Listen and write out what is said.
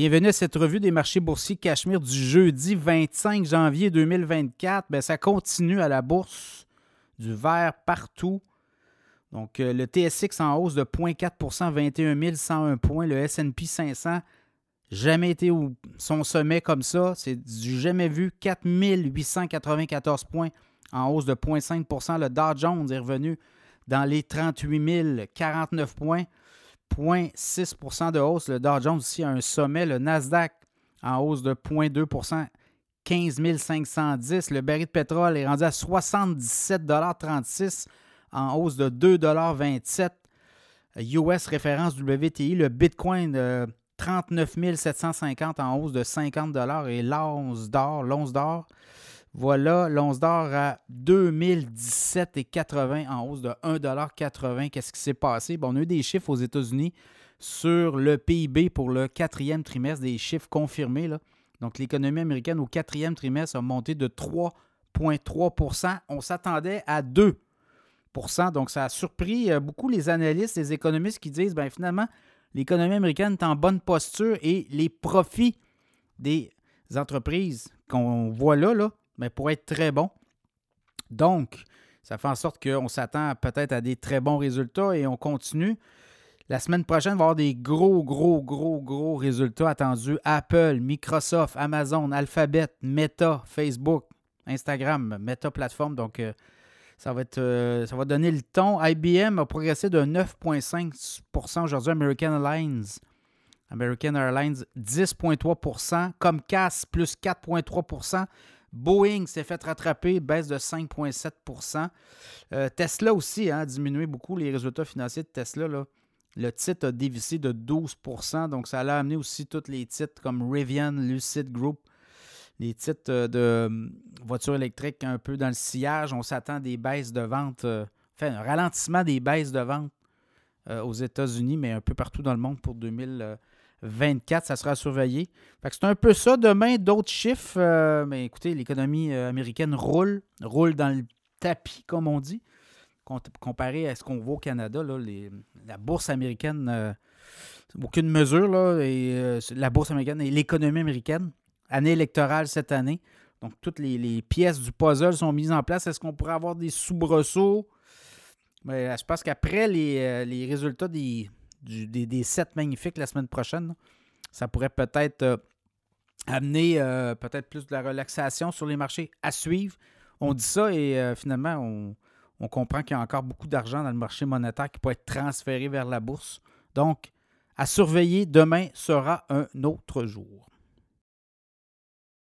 Bienvenue à cette revue des marchés boursiers Cashmire du jeudi 25 janvier 2024. Bien, ça continue à la bourse, du vert partout. Donc, le TSX en hausse de 0,4 %, 21 101 points. Le S&P 500, jamais été au son sommet comme ça. C'est du jamais vu, 4 894 points en hausse de 0,5 %. Le Dow Jones est revenu dans les 38 049 points. 0,6 % de hausse. Le Dow Jones ici a un sommet. Le Nasdaq en hausse de 0,2 %, 15 510. Le baril de pétrole est rendu à 77,36 $ en hausse de 2,27 $. US référence WTI. Le Bitcoin de 39 750 en hausse de 50 $ et l'once d'or. Voilà, l'once d'or à 2017,80 $ en hausse de 1,80 $. Qu'est-ce qui s'est passé? Bon, on a eu des chiffres aux États-Unis sur le PIB pour le quatrième trimestre, des chiffres confirmés, là. Donc, l'économie américaine au quatrième trimestre a monté de 3,3 %. On s'attendait à 2 %. Donc, ça a surpris beaucoup les analystes, les économistes qui disent, bien, finalement, l'économie américaine est en bonne posture et les profits des entreprises qu'on voit là, mais pour être très bon. Donc, ça fait en sorte qu'on s'attend peut-être à des très bons résultats et on continue. La semaine prochaine, il va y avoir des gros résultats attendus. Apple, Microsoft, Amazon, Alphabet, Meta, Facebook, Instagram, Meta plateforme. Donc, ça va donner le ton. IBM a progressé de 9,5 % aujourd'hui. American Airlines, 10,3 %. Comcast, plus 4,3 %. Boeing s'est fait rattraper, baisse de 5,7 %. Tesla aussi a diminué beaucoup les résultats financiers de Tesla, là. Le titre a dévissé de 12 %. Donc, ça a amené aussi tous les titres comme Rivian, Lucid Group, les titres de voitures électriques un peu dans le sillage. On s'attend à des baisses de vente, un ralentissement des baisses de vente aux États-Unis, mais un peu partout dans le monde pour 2024, ça sera surveillé. Fait que c'est un peu ça. Demain, d'autres chiffres. Mais écoutez, l'économie américaine roule dans le tapis, comme on dit. Comparé à ce qu'on voit au Canada, là, la bourse américaine, aucune mesure, là, et, la bourse américaine et l'économie américaine. Année électorale cette année. Donc, toutes les pièces du puzzle sont mises en place. Est-ce qu'on pourrait avoir des soubresauts? Mais, je pense qu'après les résultats des 7 magnifiques la semaine prochaine, là, ça pourrait peut-être amener peut-être plus de la relaxation sur les marchés à suivre. On dit ça et finalement, on comprend qu'il y a encore beaucoup d'argent dans le marché monétaire qui peut être transféré vers la bourse. Donc, à surveiller, demain sera un autre jour.